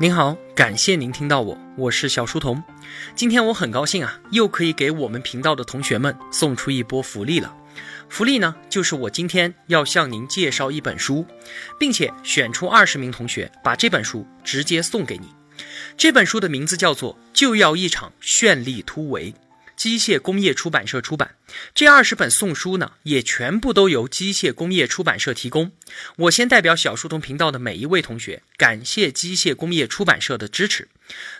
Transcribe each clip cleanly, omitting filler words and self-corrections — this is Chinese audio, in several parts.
您好，感谢您听到我，我是小书童。今天我很高兴啊，又可以给我们频道的同学们送出一波福利了。福利呢，就是我今天要向您介绍一本书，并且选出20名同学，把这本书直接送给你。这本书的名字叫做《就要一场绚丽突围》，机械工业出版社出版。这20本送书呢，也全部都由机械工业出版社提供。我先代表小书童频道的每一位同学，感谢机械工业出版社的支持。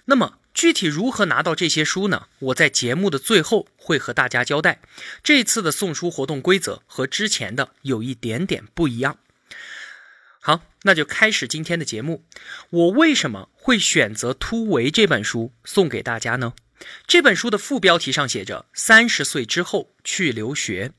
那么具体如何拿到这些书呢？我在节目的最后会和大家交代。这次的送书活动规则和之前的有一点点不一样。好，那就开始今天的节目。我为什么会选择《突围》这本书送给大家呢？这本书的副标题上写着30岁之后去留学。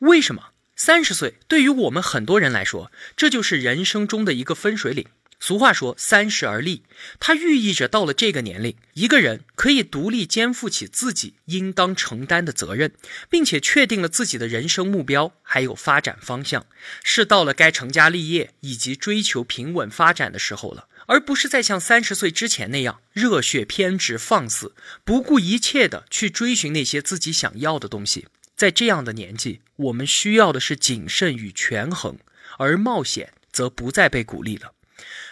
为什么30岁对于我们很多人来说，这就是人生中的一个分水岭。俗话说30而立，它寓意着到了这个年龄，一个人可以独立肩负起自己应当承担的责任，并且确定了自己的人生目标还有发展方向，是到了该成家立业以及追求平稳发展的时候了，而不是再像30岁之前那样热血偏执放肆，不顾一切的去追寻那些自己想要的东西。在这样的年纪，我们需要的是谨慎与权衡，而冒险则不再被鼓励了。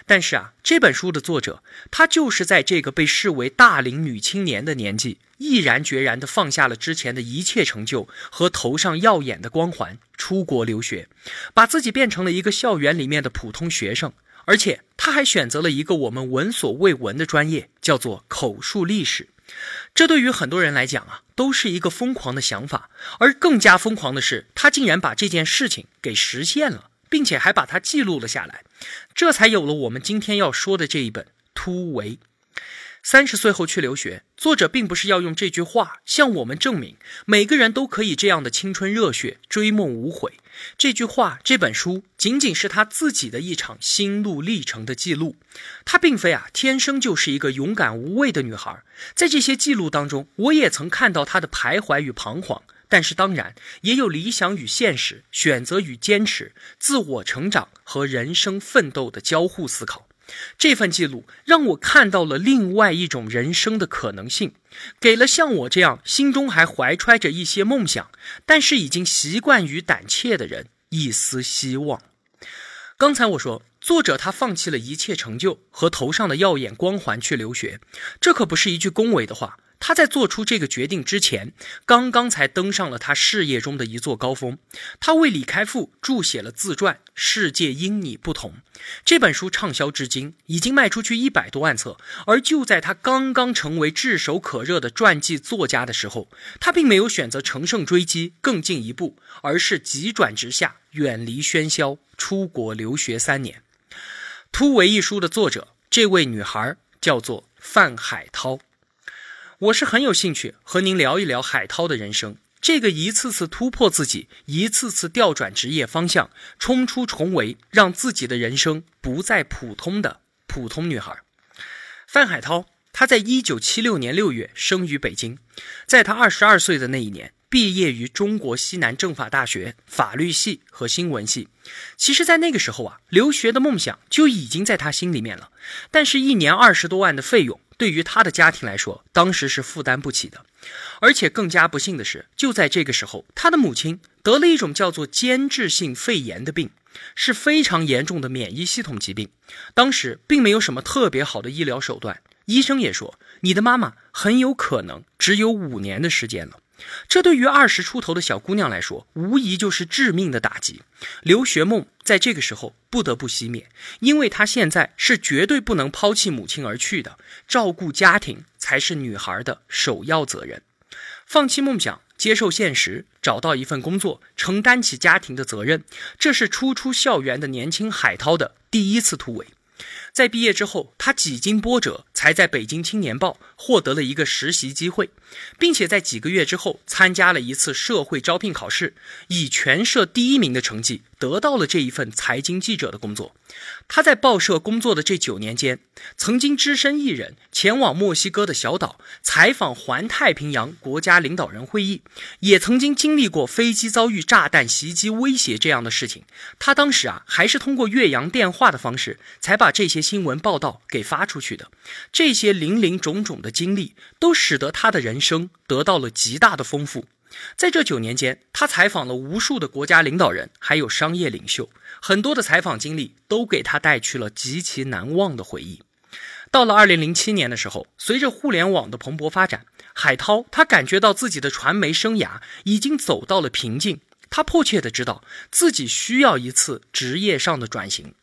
但是啊，这本书的作者，他就是在这个被视为大龄女青年的年纪，毅然决然地放下了之前的一切成就和头上耀眼的光环，出国留学，把自己变成了一个校园里面的普通学生。而且他还选择了一个我们闻所未闻的专业，叫做口述历史。这对于很多人来讲啊，都是一个疯狂的想法，而更加疯狂的是，他竟然把这件事情给实现了，并且还把它记录了下来，这才有了我们今天要说的这一本《突围》。30岁后去留学，作者并不是要用这句话向我们证明每个人都可以这样的青春热血追梦无悔。这句话，这本书仅仅是他自己的一场心路历程的记录。他并非啊天生就是一个勇敢无畏的女孩，在这些记录当中，我也曾看到她的徘徊与彷徨，但是当然也有理想与现实、选择与坚持、自我成长和人生奋斗的交互思考。这份记录让我看到了另外一种人生的可能性，给了像我这样心中还怀揣着一些梦想，但是已经习惯于胆怯的人一丝希望。刚才我说，作者他放弃了一切成就和头上的耀眼光环去留学，这可不是一句恭维的话。他在做出这个决定之前，刚才登上了他事业中的一座高峰。他为李开复著写了自传《世界因你不同》，这本书畅销至今，已经卖出去100多万册。而就在他刚刚成为炙手可热的传记作家的时候，他并没有选择乘胜追击更进一步，而是急转直下，远离喧嚣，出国留学3年。《突围》一书的作者，这位女孩叫做范海涛。我是很有兴趣和您聊一聊海涛的人生，这个一次次突破自己，一次次调转职业方向，冲出重围，让自己的人生不再普通的普通女孩。范海涛，她在1976年6月生于北京，在她22岁的那一年，毕业于中国西南政法大学法律系和新闻系。其实在那个时候啊，留学的梦想就已经在他心里面了，但是一年20多万的费用，对于他的家庭来说，当时是负担不起的。而且更加不幸的是，就在这个时候，他的母亲得了一种叫做间质性肺炎的病，是非常严重的免疫系统疾病。当时并没有什么特别好的医疗手段，医生也说，你的妈妈很有可能只有5年的时间了。这对于20出头的小姑娘来说，无疑就是致命的打击。留学梦在这个时候不得不熄灭，因为她现在是绝对不能抛弃母亲而去的，照顾家庭才是女孩的首要责任。放弃梦想，接受现实，找到一份工作，承担起家庭的责任，这是初出校园的年轻海涛的第一次突围。在毕业之后，他几经波折，才在北京青年报获得了一个实习机会，并且在几个月之后参加了一次社会招聘考试，以全社第1名的成绩得到了这一份财经记者的工作。他在报社工作的这9年间，曾经只身一人前往墨西哥的小岛采访环太平洋国家领导人会议，也曾经经历过飞机遭遇炸弹袭击威胁这样的事情。他当时啊，还是通过越洋电话的方式才把这些些新闻报道给发出去的。这些林林种种的经历都使得他的人生得到了极大的丰富。在这9年间，他采访了无数的国家领导人，还有商业领袖，很多的采访经历都给他带去了极其难忘的回忆。到了2007年的时候，随着互联网的蓬勃发展，海涛他感觉到自己的传媒生涯已经走到了瓶颈，他迫切地知道自己需要一次职业上的转型。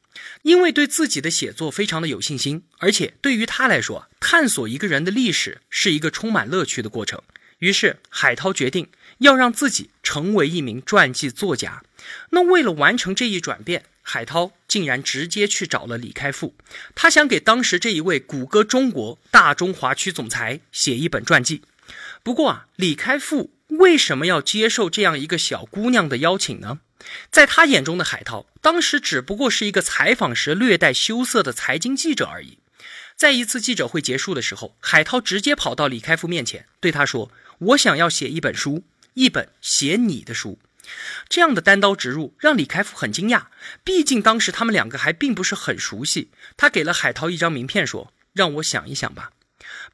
因为对自己的写作非常的有信心，而且对于他来说，探索一个人的历史是一个充满乐趣的过程。于是海涛决定要让自己成为一名传记作家。那为了完成这一转变，海涛竟然直接去找了李开复，他想给当时这一位谷歌中国大中华区总裁写一本传记。不过李开复为什么要接受这样一个小姑娘的邀请呢？在他眼中的海涛，当时只不过是一个采访时略带羞涩的财经记者而已。在一次记者会结束的时候，海涛直接跑到李开复面前，对他说：我想要写一本书，一本写你的书。这样的单刀直入让李开复很惊讶，毕竟当时他们两个还并不是很熟悉。他给了海涛一张名片说：让我想一想吧。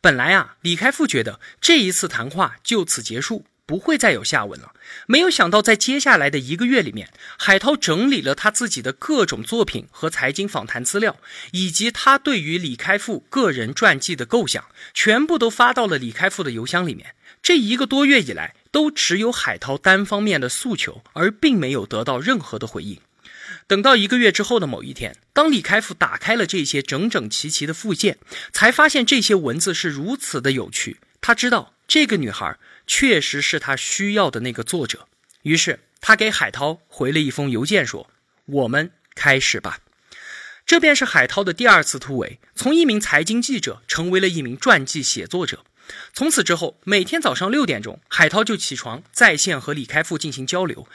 本来李开复觉得这一次谈话就此结束，不会再有下文了。没有想到在接下来的1个月里面，海涛整理了他自己的各种作品和财经访谈资料，以及他对于李开复个人传记的构想，全部都发到了李开复的邮箱里面。这1个多月以来，都只有海涛单方面的诉求，而并没有得到任何的回应。等到1个月之后的某一天，当李开复打开了这些整整齐齐的附件，才发现这些文字是如此的有趣。他知道这个女孩确实是他需要的那个作者，于是他给海涛回了一封邮件说：我们开始吧。这便是海涛的第2次突围，从一名财经记者成为了一名传记写作者。从此之后，每天早上6点钟，海涛就起床在线和李开复进行交流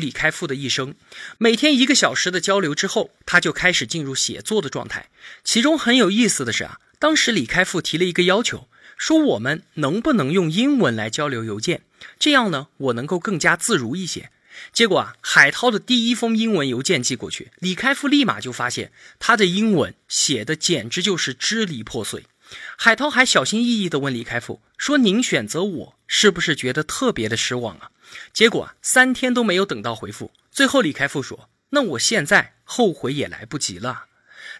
李开复的一生。每天1个小时的交流之后，他就开始进入写作的状态。其中很有意思的是当时李开复提了一个要求，说我们能不能用英文来交流邮件，这样呢我能够更加自如一些。结果海涛的第1封英文邮件寄过去，李开复立马就发现他的英文写的简直就是支离破碎。海涛还小心翼翼地问李开复说：您选择我是不是觉得特别的失望啊？结果3天都没有等到回复，最后李开复说：那我现在后悔也来不及了。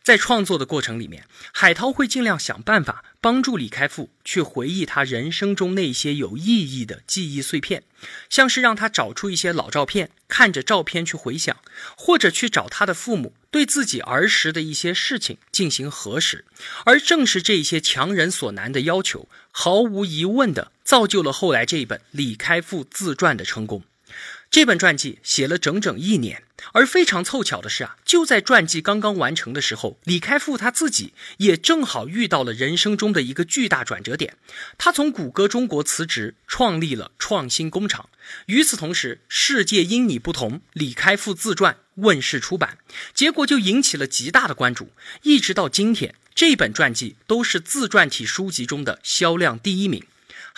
在创作的过程里面，海涛会尽量想办法帮助李开复去回忆他人生中那些有意义的记忆碎片，像是让他找出一些老照片，看着照片去回想，或者去找他的父母对自己儿时的一些事情进行核实。而正是这些强人所难的要求，毫无疑问的造就了后来这一本李开复自传的成功。这本传记写了整整1年，而非常凑巧的是就在传记刚刚完成的时候，李开复他自己也正好遇到了人生中的一个巨大转折点。他从谷歌中国辞职，创立了创新工厂。与此同时，《世界因你不同：李开复自传》问世出版，结果就引起了极大的关注。一直到今天，这本传记都是自传体书籍中的销量第1名。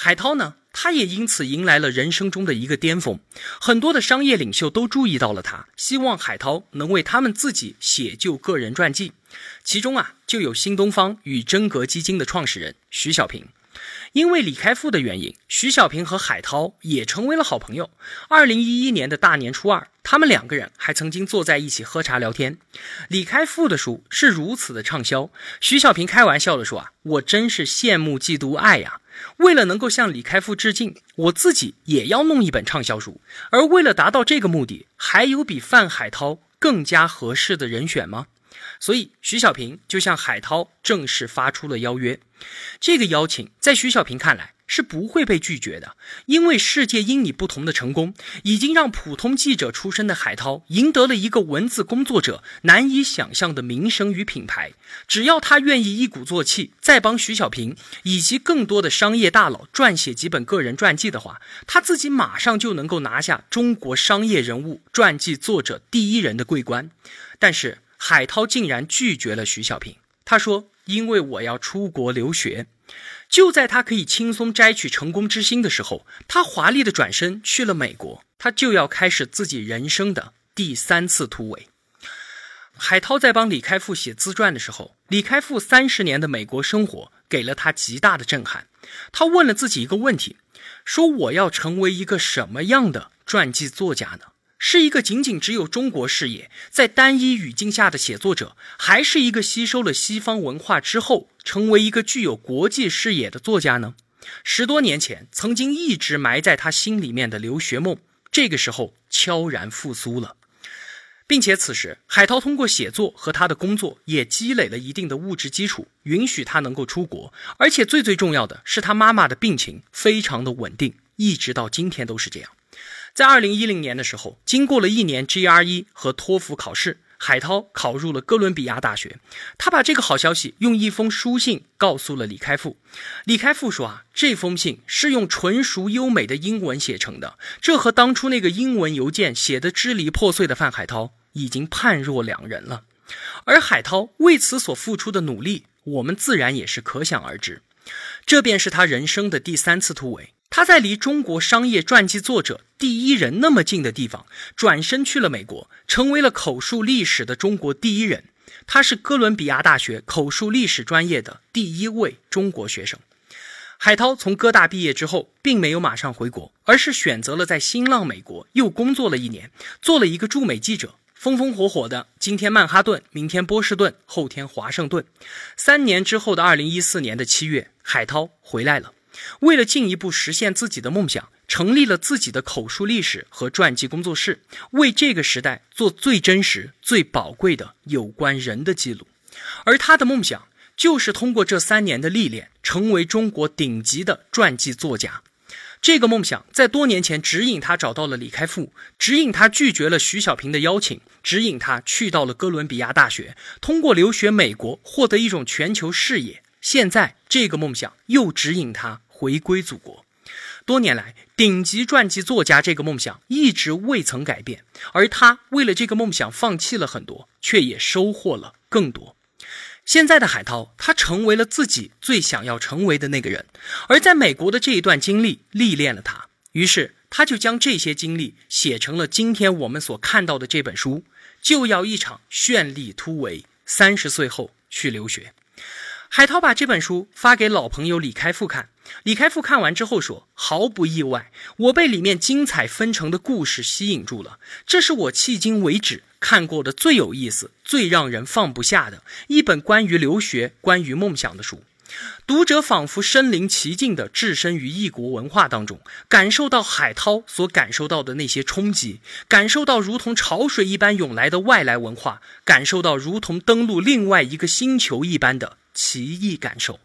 海涛呢，他也因此迎来了人生中的一个巅峰，很多的商业领袖都注意到了他，希望海涛能为他们自己写就个人传记。其中就有新东方与真格基金的创始人徐小平。因为李开复的原因，徐小平和海涛也成为了好朋友。2011年的大年初二，他们2个人还曾经坐在一起喝茶聊天。李开复的书是如此的畅销，徐小平开玩笑地说：我真是羡慕嫉妒爱呀。为了能够向李开复致敬，我自己也要弄一本畅销书。而为了达到这个目的，还有比范海涛更加合适的人选吗？所以徐小平就向海涛正式发出了邀约。这个邀请在徐小平看来是不会被拒绝的，因为《世界因你不同》的成功已经让普通记者出身的海涛赢得了一个文字工作者难以想象的名声与品牌。只要他愿意一鼓作气，再帮徐小平以及更多的商业大佬撰写几本个人传记的话，他自己马上就能够拿下中国商业人物传记作者第1人的桂冠。但是海涛竟然拒绝了徐小平，他说：因为我要出国留学。就在他可以轻松摘取成功之星的时候，他华丽的转身去了美国，他就要开始自己人生的第3次突围。海涛在帮李开复写自传的时候，李开复30年的美国生活给了他极大的震撼。他问了自己一个问题，说我要成为一个什么样的传记作家呢？是一个仅仅只有中国视野，在单一语境下的写作者，还是一个吸收了西方文化之后，成为一个具有国际视野的作家呢？10多年前，曾经一直埋在他心里面的留学梦，这个时候悄然复苏了。并且此时海涛通过写作和他的工作也积累了一定的物质基础，允许他能够出国，而且最最重要的是他妈妈的病情非常的稳定，一直到今天都是这样。在2010年的时候，经过了1年 GRE 和托福考试，海涛考入了哥伦比亚大学。他把这个好消息用一封书信告诉了李开复。李开复说这封信是用纯熟优美的英文写成的，这和当初那个英文邮件写得支离破碎的范海涛已经判若两人了。而海涛为此所付出的努力，我们自然也是可想而知。这便是他人生的第3次突围。他在离中国商业传记作者第一人那么近的地方，转身去了美国，成为了口述历史的中国第一人。他是哥伦比亚大学口述历史专业的第1位中国学生。海涛从哥大毕业之后，并没有马上回国，而是选择了在新浪美国又工作了1年，做了一个驻美记者，风风火火的，今天曼哈顿，明天波士顿，后天华盛顿。3年之后的2014年的7月，海涛回来了。为了进一步实现自己的梦想，成立了自己的口述历史和传记工作室，为这个时代做最真实、最宝贵的有关人的记录。而他的梦想就是通过这3年的历练，成为中国顶级的传记作家。这个梦想在多年前指引他找到了李开复，指引他拒绝了徐小平的邀请，指引他去到了哥伦比亚大学，通过留学美国获得一种全球视野。现在这个梦想又指引他回归祖国。多年来，顶级传记作家这个梦想一直未曾改变，而他为了这个梦想放弃了很多，却也收获了更多。现在的海涛，他成为了自己最想要成为的那个人，而在美国的这一段经历历练了他，于是他就将这些经历写成了今天我们所看到的这本书，就要一场绚丽突围，30岁后去留学。海涛把这本书发给老朋友李开复看，李开复看完之后说，毫不意外，我被里面精彩纷呈的故事吸引住了，这是我迄今为止看过的最有意思、最让人放不下的一本关于留学、关于梦想的书。读者仿佛身临其境地置身于异国文化当中，感受到海涛所感受到的那些冲击，感受到如同潮水一般涌来的外来文化，感受到如同登陆另外一个星球一般的奇异感受。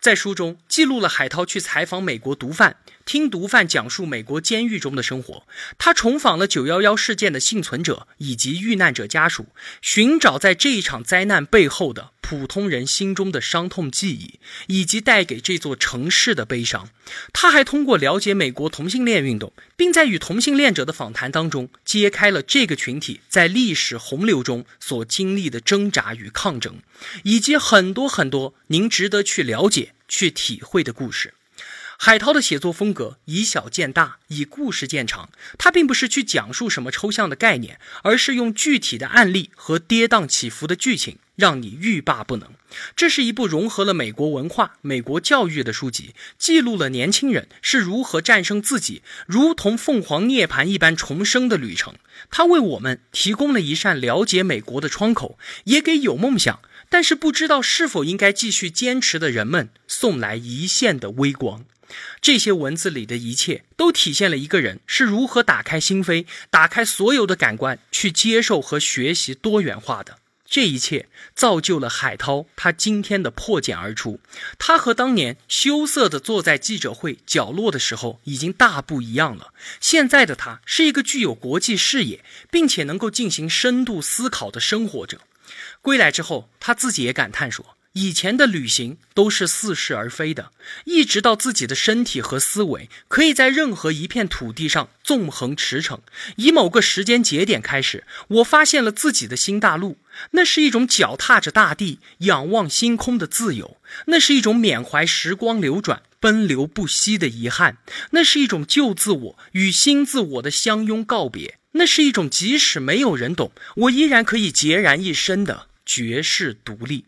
在书中记录了海涛去采访美国毒贩，听毒贩讲述美国监狱中的生活，他重访了911事件的幸存者以及遇难者家属，寻找在这一场灾难背后的普通人心中的伤痛记忆，以及带给这座城市的悲伤。他还通过了解美国同性恋运动，并在与同性恋者的访谈当中揭开了这个群体在历史洪流中所经历的挣扎与抗争，以及很多很多您值得去了解去体会的故事。海涛的写作风格以小见大，以故事见长，他并不是去讲述什么抽象的概念，而是用具体的案例和跌宕起伏的剧情让你欲罢不能。这是一部融合了美国文化、美国教育的书籍，记录了年轻人是如何战胜自己如同凤凰涅槃一般重生的旅程。他为我们提供了一扇了解美国的窗口，也给有梦想但是不知道是否应该继续坚持的人们送来一线的微光。这些文字里的一切都体现了一个人是如何打开心扉，打开所有的感官，去接受和学习多元化的。这一切造就了海涛他今天的破茧而出，他和当年羞涩地坐在记者会角落的时候已经大不一样了。现在的他是一个具有国际视野并且能够进行深度思考的生活者。归来之后，他自己也感叹说，以前的旅行都是似是而非的，一直到自己的身体和思维可以在任何一片土地上纵横驰骋，以某个时间节点开始，我发现了自己的新大陆。那是一种脚踏着大地仰望星空的自由，那是一种缅怀时光流转奔流不息的遗憾，那是一种旧自我与新自我的相拥告别，那是一种即使没有人懂，我依然可以孑然一身的绝世独立。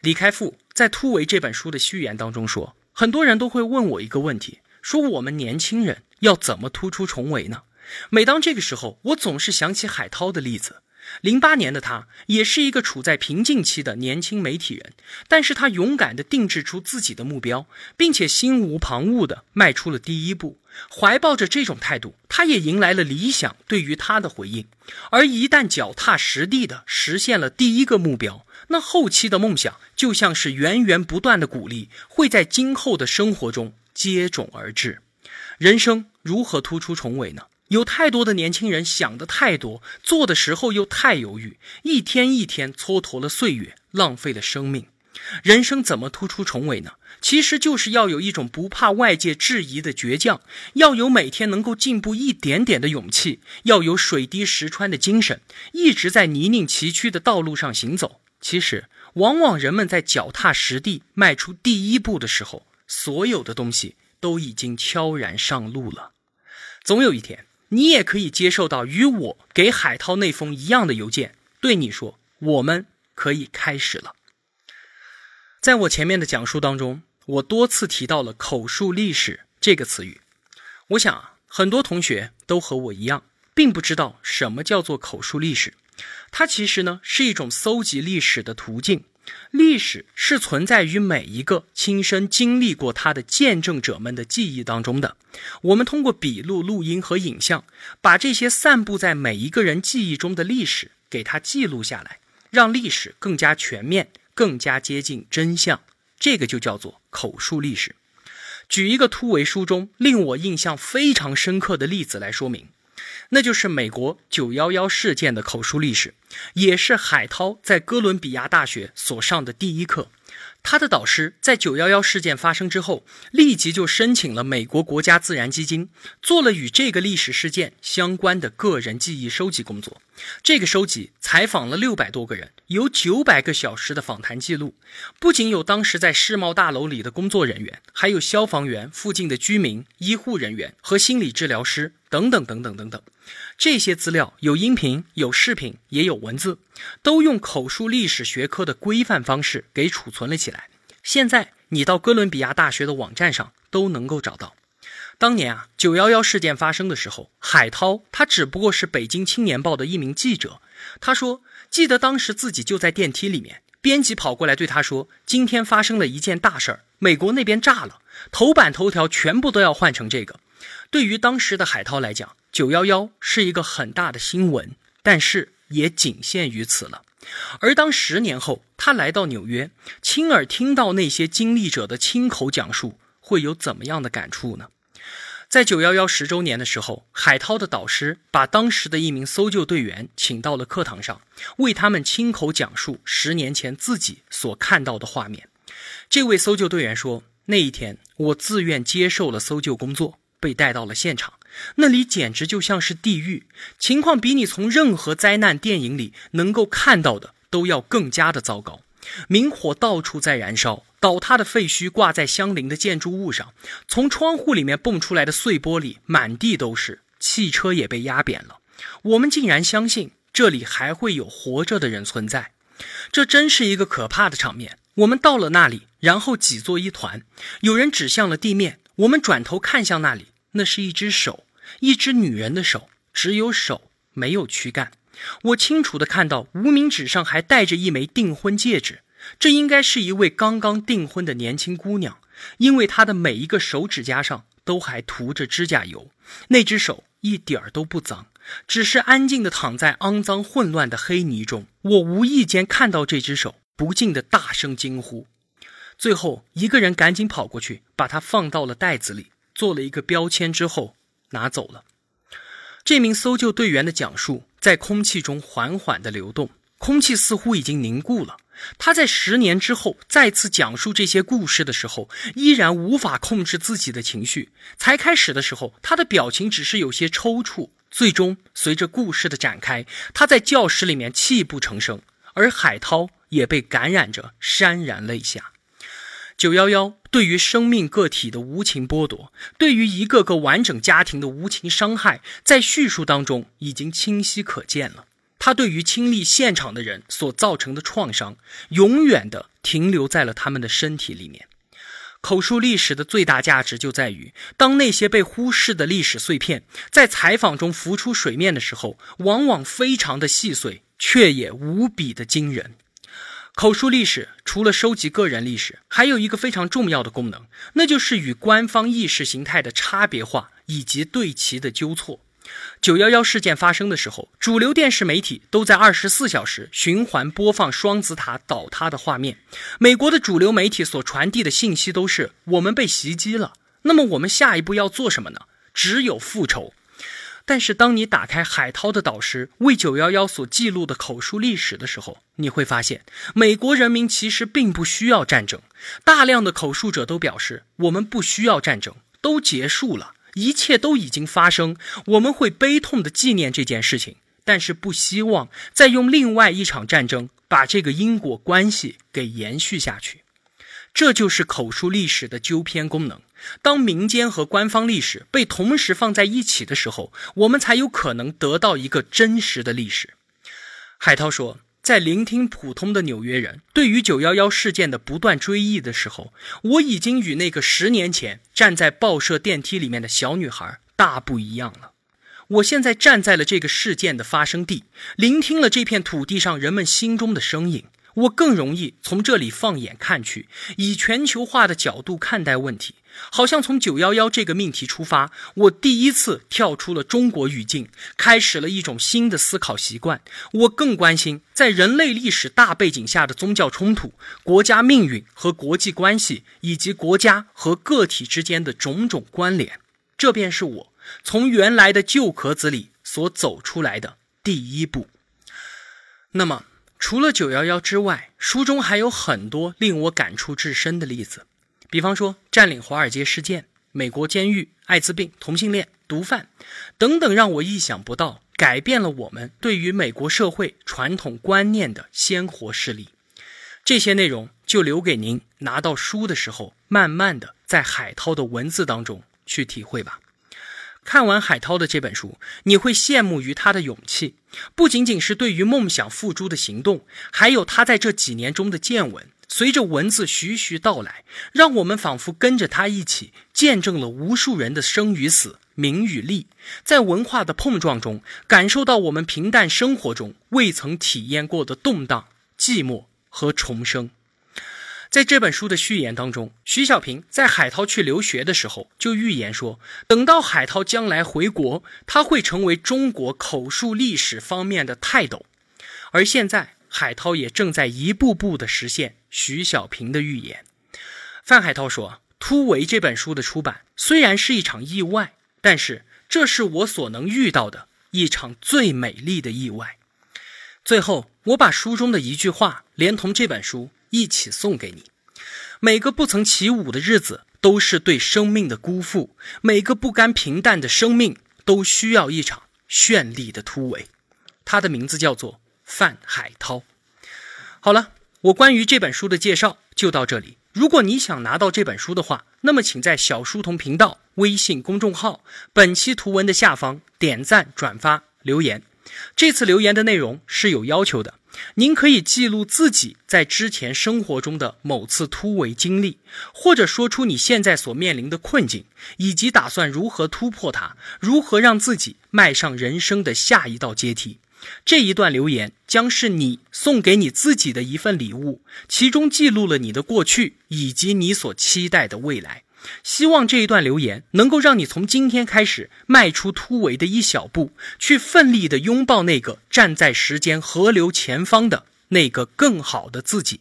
李开复在《突围》这本书的序言当中说，很多人都会问我一个问题，说我们年轻人要怎么突出重围呢？每当这个时候，我总是想起海涛的例子。08年的他也是一个处在瓶颈期的年轻媒体人，但是他勇敢地定制出自己的目标，并且心无旁骛地迈出了第一步。怀抱着这种态度，他也迎来了理想对于他的回应，而一旦脚踏实地地实现了第一个目标，那后期的梦想就像是源源不断的鼓励，会在今后的生活中接踵而至。人生如何突出重围呢？有太多的年轻人想的太多，做的时候又太犹豫，一天一天蹉跎了岁月，浪费了生命。人生怎么突出重围呢？其实就是要有一种不怕外界质疑的倔强，要有每天能够进步一点点的勇气，要有水滴石穿的精神，一直在泥泞崎岖的道路上行走。其实，往往人们在脚踏实地迈出第一步的时候，所有的东西都已经悄然上路了。总有一天，你也可以接受到与我给海涛那封一样的邮件，对你说，我们可以开始了。在我前面的讲述当中，我多次提到了口述历史这个词语。我想，很多同学都和我一样，并不知道什么叫做口述历史。它其实呢，是一种搜集历史的途径。历史是存在于每一个亲身经历过它的见证者们的记忆当中的。我们通过笔录、录音和影像，把这些散布在每一个人记忆中的历史给它记录下来，让历史更加全面，更加接近真相。这个就叫做口述历史。举一个突围书中令我印象非常深刻的例子来说明，那就是美国911事件的口述历史，也是海涛在哥伦比亚大学所上的第一课。他的导师在911事件发生之后，立即就申请了美国国家自然基金，做了与这个历史事件相关的个人记忆收集工作。这个收集采访了600多个人，有900个小时的访谈记录，不仅有当时在世贸大楼里的工作人员，还有消防员、附近的居民、医护人员和心理治疗师等等等等等等。这些资料有音频、有视频，也有文字，都用口述历史学科的规范方式给储存了起来。现在你到哥伦比亚大学的网站上都能够找到。当年啊，911事件发生的时候，海涛他只不过是北京青年报的一名记者。他说，记得当时自己就在电梯里面，编辑跑过来对他说，今天发生了一件大事儿，美国那边炸了，头版头条全部都要换成这个。对于当时的海涛来讲，911是一个很大的新闻，但是也仅限于此了。而当10年后他来到纽约，亲耳听到那些经历者的亲口讲述，会有怎么样的感触呢？在91110周年的时候，海涛的导师把当时的一名搜救队员请到了课堂上，为他们亲口讲述10年前自己所看到的画面。这位搜救队员说，那一天我自愿接受了搜救工作，被带到了现场，那里简直就像是地狱，情况比你从任何灾难电影里能够看到的都要更加的糟糕。明火到处在燃烧，倒塌的废墟挂在相邻的建筑物上，从窗户里面蹦出来的碎玻璃满地都是，汽车也被压扁了。我们竟然相信这里还会有活着的人存在，这真是一个可怕的场面。我们到了那里，然后挤作一团，有人指向了地面，我们转头看向那里，那是一只手，一只女人的手，只有手没有躯干。我清楚地看到无名指上还戴着一枚订婚戒指，这应该是一位刚刚订婚的年轻姑娘，因为她的每一个手指甲上都还涂着指甲油。那只手一点都不脏，只是安静地躺在肮脏混乱的黑泥中。我无意间看到这只手，不禁地大声惊呼。最后一个人赶紧跑过去，把它放到了袋子里，做了一个标签之后拿走了。这名搜救队员的讲述在空气中缓缓地流动，空气似乎已经凝固了。他在10年之后再次讲述这些故事的时候，依然无法控制自己的情绪。才开始的时候，他的表情只是有些抽搐，最终随着故事的展开，他在教室里面泣不成声，而海涛也被感染着潸然泪下。911对于生命个体的无情剥夺，对于一个个完整家庭的无情伤害，在叙述当中已经清晰可见了。它对于亲历现场的人所造成的创伤，永远的停留在了他们的身体里面。口述历史的最大价值就在于，当那些被忽视的历史碎片在采访中浮出水面的时候，往往非常的细碎，却也无比的惊人。口述历史除了收集个人历史，还有一个非常重要的功能，那就是与官方意识形态的差别化以及对其的纠错。911事件发生的时候，主流电视媒体都在24小时循环播放双子塔倒塌的画面，美国的主流媒体所传递的信息都是我们被袭击了，那么我们下一步要做什么呢？只有复仇。但是当你打开海涛的导师为911所记录的口述历史的时候，你会发现美国人民其实并不需要战争，大量的口述者都表示我们不需要战争，都结束了，一切都已经发生，我们会悲痛地纪念这件事情，但是不希望再用另外一场战争把这个因果关系给延续下去。这就是口述历史的纠偏功能。当民间和官方历史被同时放在一起的时候，我们才有可能得到一个真实的历史。海涛说，在聆听普通的纽约人对于911事件的不断追忆的时候，我已经与那个10年前站在报社电梯里面的小女孩大不一样了。我现在站在了这个事件的发生地，聆听了这片土地上人们心中的声音，我更容易从这里放眼看去，以全球化的角度看待问题。好像从911这个命题出发，我第一次跳出了中国语境，开始了一种新的思考习惯。我更关心在人类历史大背景下的宗教冲突、国家命运和国际关系，以及国家和个体之间的种种关联。这便是我从原来的旧壳子里所走出来的第一步。那么除了911之外，书中还有很多令我感触至深的例子，比方说占领华尔街事件、美国监狱、艾滋病、同性恋、毒贩等等，让我意想不到改变了我们对于美国社会传统观念的鲜活事例。这些内容就留给您拿到书的时候，慢慢的在海涛的文字当中去体会吧。看完海涛的这本书，你会羡慕于他的勇气，不仅仅是对于梦想付诸的行动，还有他在这几年中的见闻，随着文字徐徐道来，让我们仿佛跟着他一起见证了无数人的生与死、名与利，在文化的碰撞中感受到我们平淡生活中未曾体验过的动荡、寂寞和重生。在这本书的序言当中，徐小平在海涛去留学的时候就预言说，等到海涛将来回国，他会成为中国口述历史方面的泰斗。而现在海涛也正在一步步地实现徐小平的预言。范海涛说，突围这本书的出版虽然是一场意外，但是这是我所能遇到的一场最美丽的意外。最后我把书中的一句话连同这本书一起送给你，每个不曾起舞的日子都是对生命的辜负，每个不甘平淡的生命都需要一场绚丽的突围。他的名字叫做范海涛。好了，我关于这本书的介绍就到这里。如果你想拿到这本书的话，那么请在小书童频道微信公众号本期图文的下方点赞、转发、留言。这次留言的内容是有要求的，您可以记录自己在之前生活中的某次突围经历，或者说出你现在所面临的困境，以及打算如何突破它，如何让自己迈上人生的下一道阶梯。这一段留言将是你送给你自己的一份礼物，其中记录了你的过去以及你所期待的未来。希望这一段留言能够让你从今天开始迈出突围的一小步，去奋力地拥抱那个站在时间河流前方的那个更好的自己。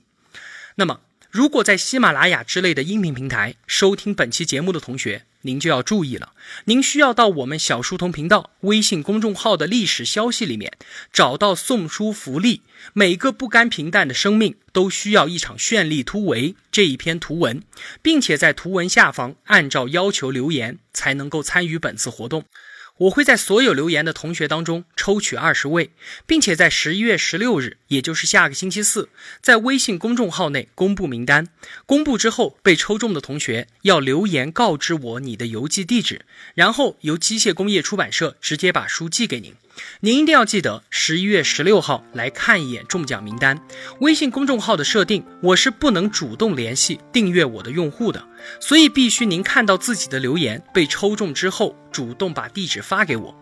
那么如果在喜马拉雅之类的音频平台收听本期节目的同学，您就要注意了，您需要到我们小书童频道微信公众号的历史消息里面找到送书福利，每个不甘平淡的生命都需要一场绚丽突围这一篇图文，并且在图文下方按照要求留言才能够参与本次活动。我会在所有留言的同学当中抽取20位，并且在11月16日，也就是下个星期四，在微信公众号内公布名单。公布之后，被抽中的同学要留言告知我你的邮寄地址，然后由机械工业出版社直接把书寄给您。您一定要记得11月16号来看一眼中奖名单。微信公众号的设定，我是不能主动联系订阅我的用户的，所以必须您看到自己的留言被抽中之后，主动把地址发给我。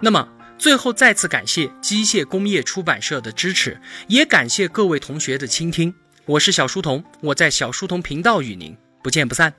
那么最后再次感谢机械工业出版社的支持，也感谢各位同学的倾听。我是小书童，我在小书童频道与您不见不散。